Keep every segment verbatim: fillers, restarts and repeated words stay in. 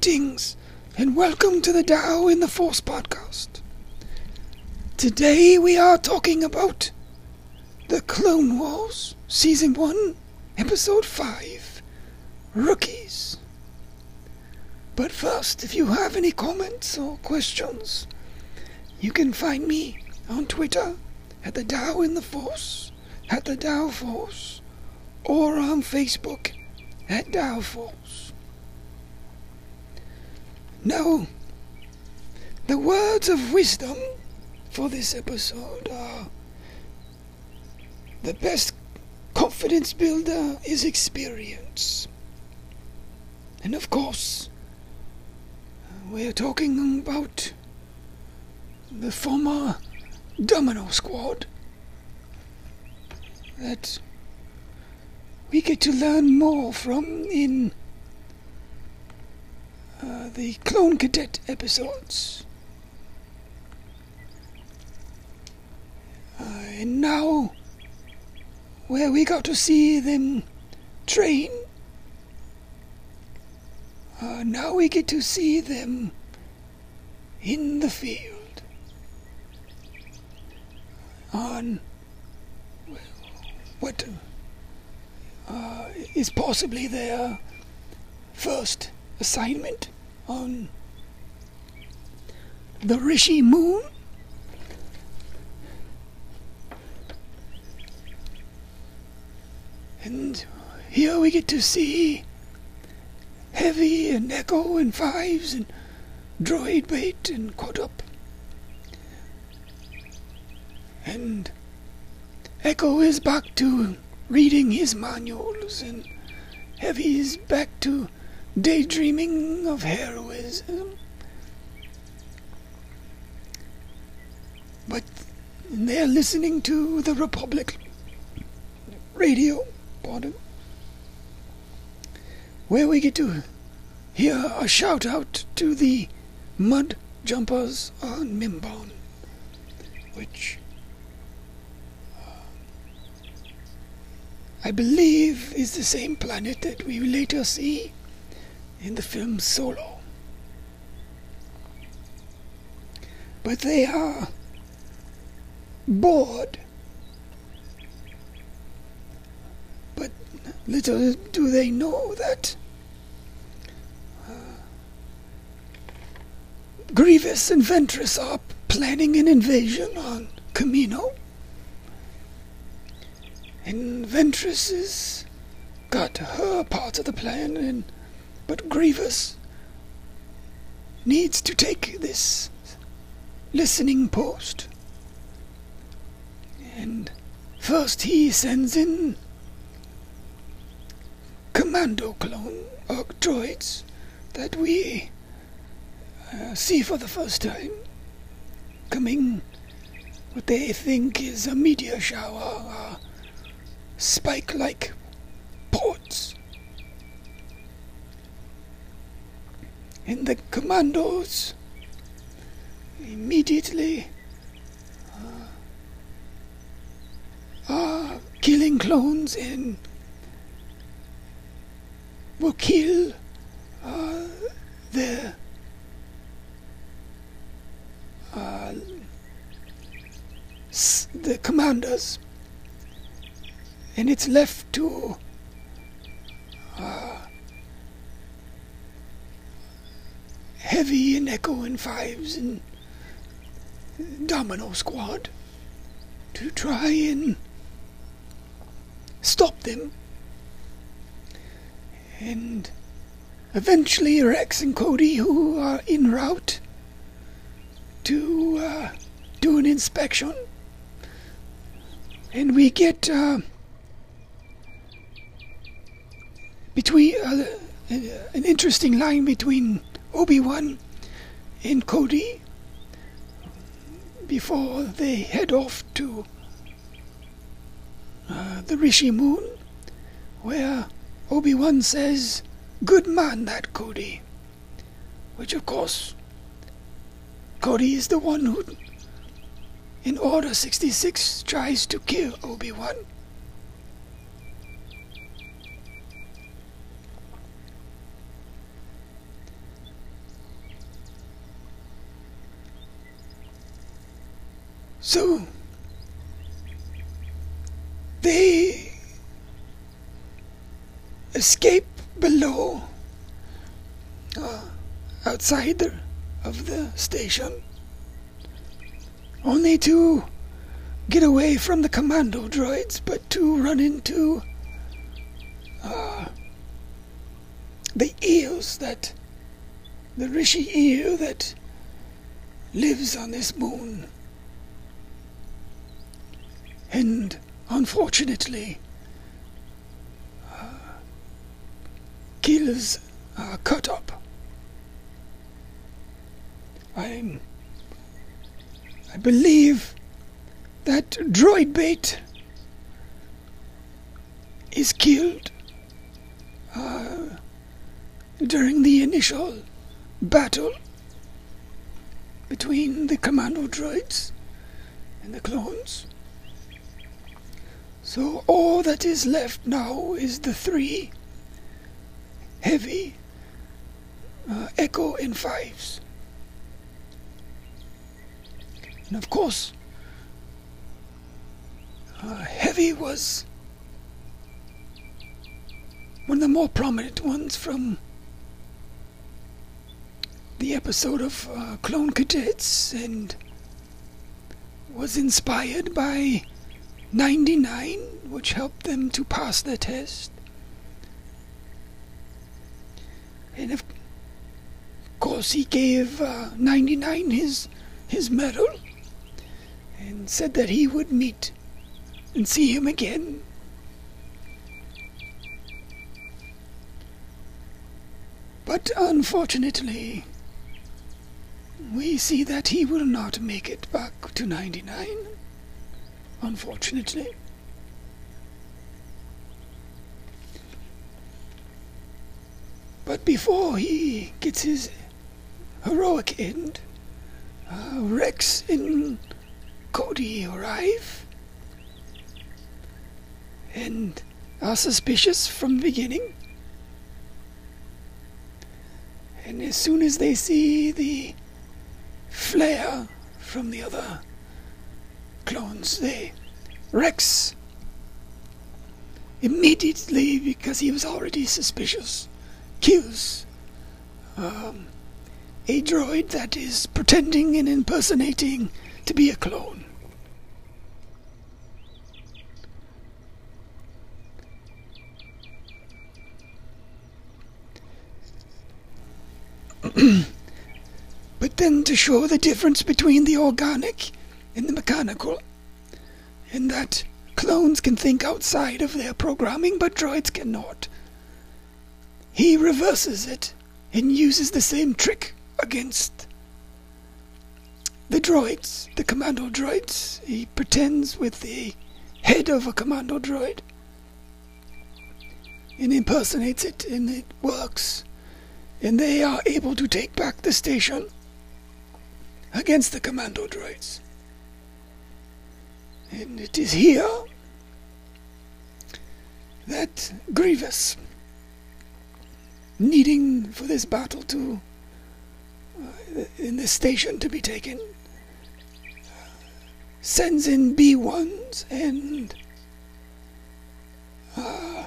Greetings, and welcome to the Tao in the Force podcast. Today we are talking about The Clone Wars, Season one, Episode five, Rookies. But first, if you have any comments or questions, you can find me on Twitter, at the Tao in the Force, at the Tao Force, or on Facebook, at Tao Force. Now, the words of wisdom for this episode are: the best confidence builder is experience. And of course, we're talking about the former Domino Squad that we get to learn more from in Uh, the Clone Cadet episodes. Uh, and now, where we got to see them train, uh, now we get to see them in the field, on what uh, is possibly their first assignment on the Rishi moon. And here we get to see Heavy and Echo and Fives and Droid Bait and Cody. And Echo is back to reading his manuals, and Heavy is back to daydreaming of heroism. But they're listening to the Republic radio, pardon, where we get to hear a shout out to the mud jumpers on Mimban, which uh, I believe is the same planet that we later see in the film Solo. But they are bored. But little do they know that uh, Grievous and Ventress are planning an invasion on Kamino. And Ventress has got her part of the plan, and but Grievous needs to take this listening post. And first he sends in commando clone or droids that we uh, see for the first time, coming what they think is a meteor shower, uh, spike-like ports. And the commandos immediately uh, are killing clones and will kill uh, their uh, s- the commanders, and it's left to uh, Heavy and Echo and Fives and Domino Squad to try and stop them. And eventually Rex and Cody, who are en route to uh, do an inspection, and we get uh, between uh, an interesting line between Obi-Wan and Cody before they head off to uh, the Rishi moon, where Obi-Wan says, "Good man that Cody," which of course Cody is the one who in Order sixty-six tries to kill Obi-Wan. So they escape below, uh, outside of the station, only to get away from the commando droids, but to run into uh, the eels that, the Rishi eel that lives on this moon. And unfortunately, uh, kills uh, Cut Up. I'm, I believe that Droid Bait is killed uh, during the initial battle between the commando droids and the clones. So all that is left now is the three heavy, uh, Echo and Fives. And of course, uh, Heavy was one of the more prominent ones from the episode of uh, Clone Cadets, and was inspired by ninety-nine, which helped them to pass their test. And of course he gave uh, ninety-nine his, his medal, and said that he would meet and see him again. But unfortunately, we see that he will not make it back to ninety-nine, unfortunately. But before he gets his heroic end, uh, Rex and Cody arrive and are suspicious from the beginning. And as soon as they see the flare from the other clones, they, Rex immediately, because he was already suspicious, kills um, a droid that is pretending and impersonating to be a clone. But then, to show the difference between the organic and the mechanical, and that clones can think outside of their programming but droids cannot, he reverses it and uses the same trick against the droids, the commando droids. He pretends with the head of a commando droid and impersonates it, and it works. And they are able to take back the station against the commando droids. And it is here that Grievous, needing for this battle to, uh, in this station to be taken, sends in B ones and uh,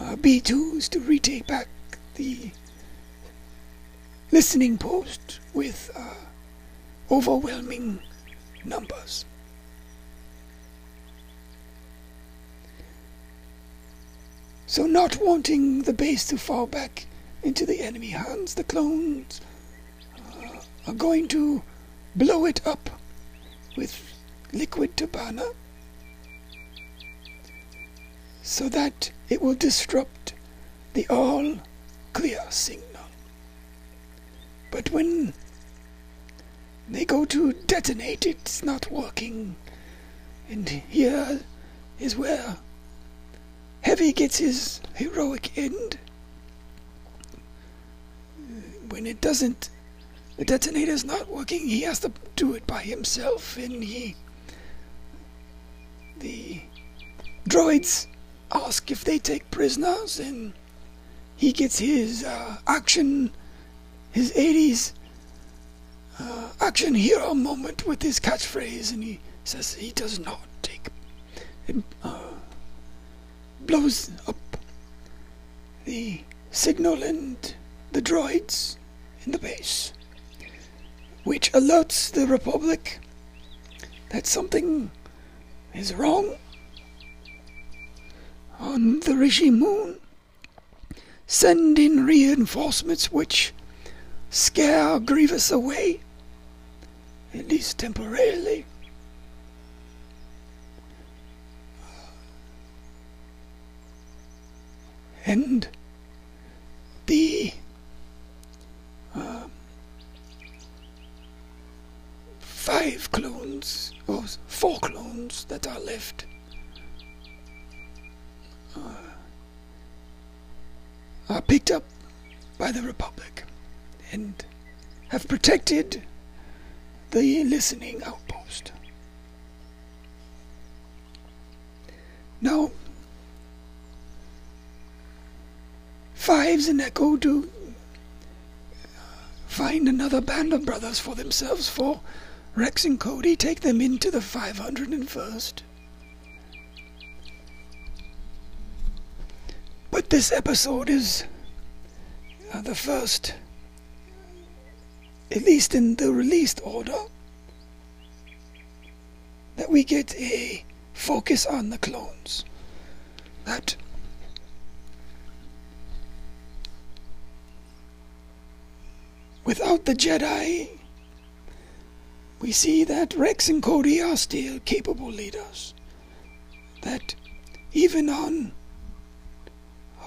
Uh, B twos to retake back the listening post with uh, overwhelming numbers. So, not wanting the base to fall back into the enemy hands, the clones uh, are going to blow it up with liquid tabana, so that it will disrupt the all-clear signal. But when they go to detonate, it's not working. And here is where Heavy gets his heroic end. When it doesn't, the detonator's not working, he has to do it by himself, and he, the droids, ask if they take prisoners, and he gets his uh, action, his eighties uh, action hero moment with his catchphrase, and he says he does not take it, uh, blows up the signal and the droids in the base, which alerts the Republic that something is wrong on the Rishi moon. Send in reinforcements which scare Grievous away, at least temporarily. And the uh, five clones, or four clones that are left, uh, are picked up by the Republic and have protected the listening outpost. Now, Fives and Echo do find another band of brothers for themselves, for Rex and Cody take them into the five hundred and first. But this episode is uh, the first, at least in the released order, that we get a focus on the clones. That without the Jedi, we see that Rex and Cody are still capable leaders. That even on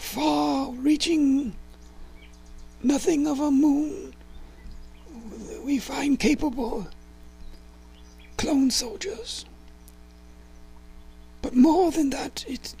far reaching nothing of a moon, we find capable clone soldiers. But more than that, it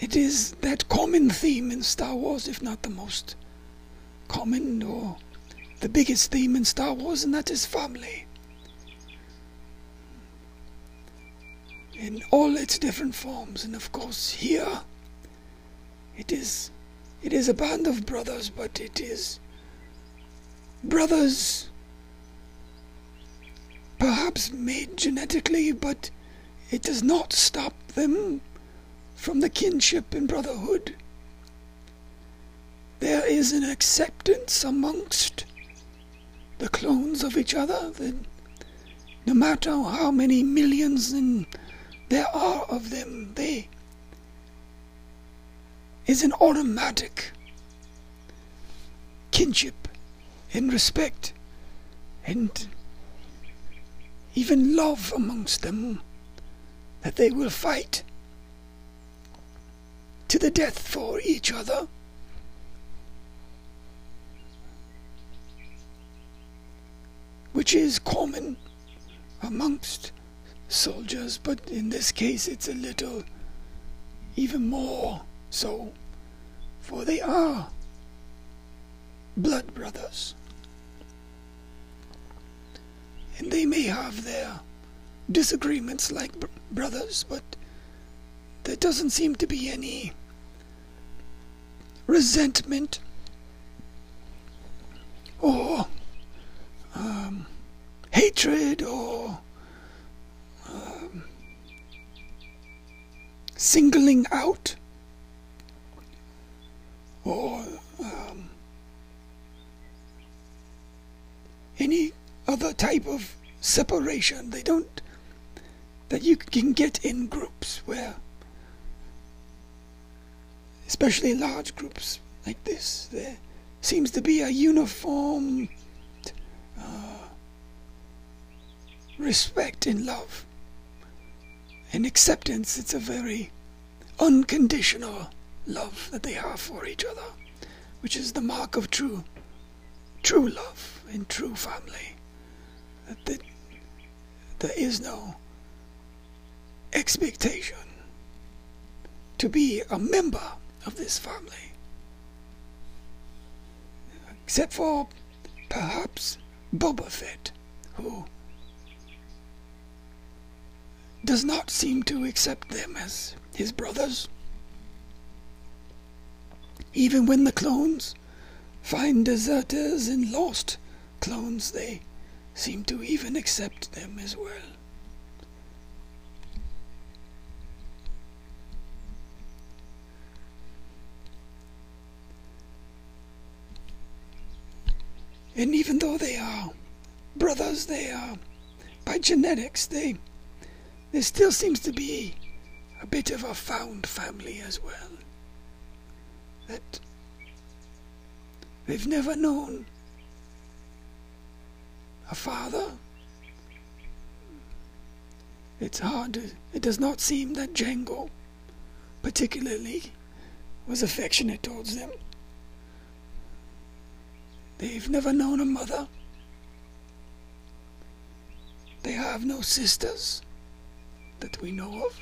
it is that common theme in Star Wars, if not the most common or the biggest theme in Star Wars, and that is family in all its different forms. And of course here It is, it is a band of brothers, but it is brothers perhaps made genetically, but it does not stop them from the kinship and brotherhood. There is an acceptance amongst the clones of each other, that no matter how many millions and there are of them, they is an automatic kinship and respect and even love amongst them, that they will fight to the death for each other. Which is common amongst soldiers, but in this case it's a little even more so, for they are blood brothers, and they may have their disagreements like br brothers, but there doesn't seem to be any resentment or um, hatred or um, singling out or um, any other type of separation. They don't, that you can get in groups where, especially large groups like this, there seems to be a uniform uh, respect and love and acceptance. It's a very unconditional love that they have for each other, which is the mark of true true love and true family. That they, there is no expectation to be a member of this family, except for perhaps Boba Fett, who does not seem to accept them as his brothers. Even when the clones find deserters and lost clones, they seem to even accept them as well. And even though they are brothers, they are, by genetics, they, there still seems to be a bit of a found family as well. That they've never known a father. It's hard, to, it does not seem that Django particularly was affectionate towards them. They've never known a mother. They have no sisters that we know of.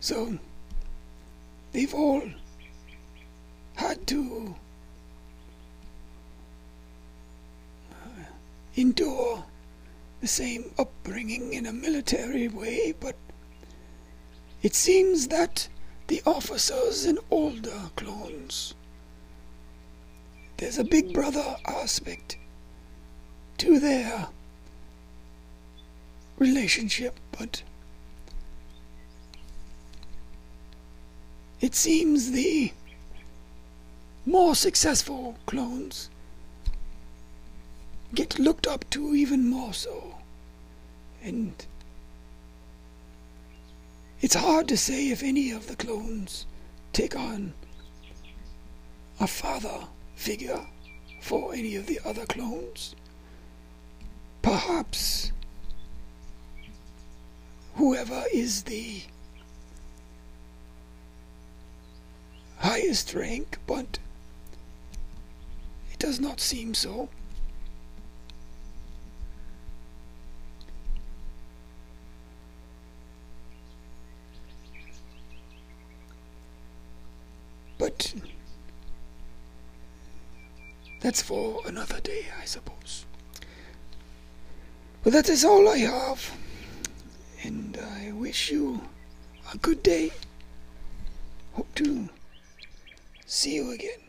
So they've all had to uh, endure the same upbringing in a military way, but it seems that the officers and older clones, there's a big brother aspect to their relationship, but it seems the more successful clones get looked up to even more so, and it's hard to say if any of the clones take on a father figure for any of the other clones. Perhaps whoever is the highest rank, but it does not seem so. But that's for another day, I suppose. Well, that is all I have, and I wish you a good day. Hope to see you again.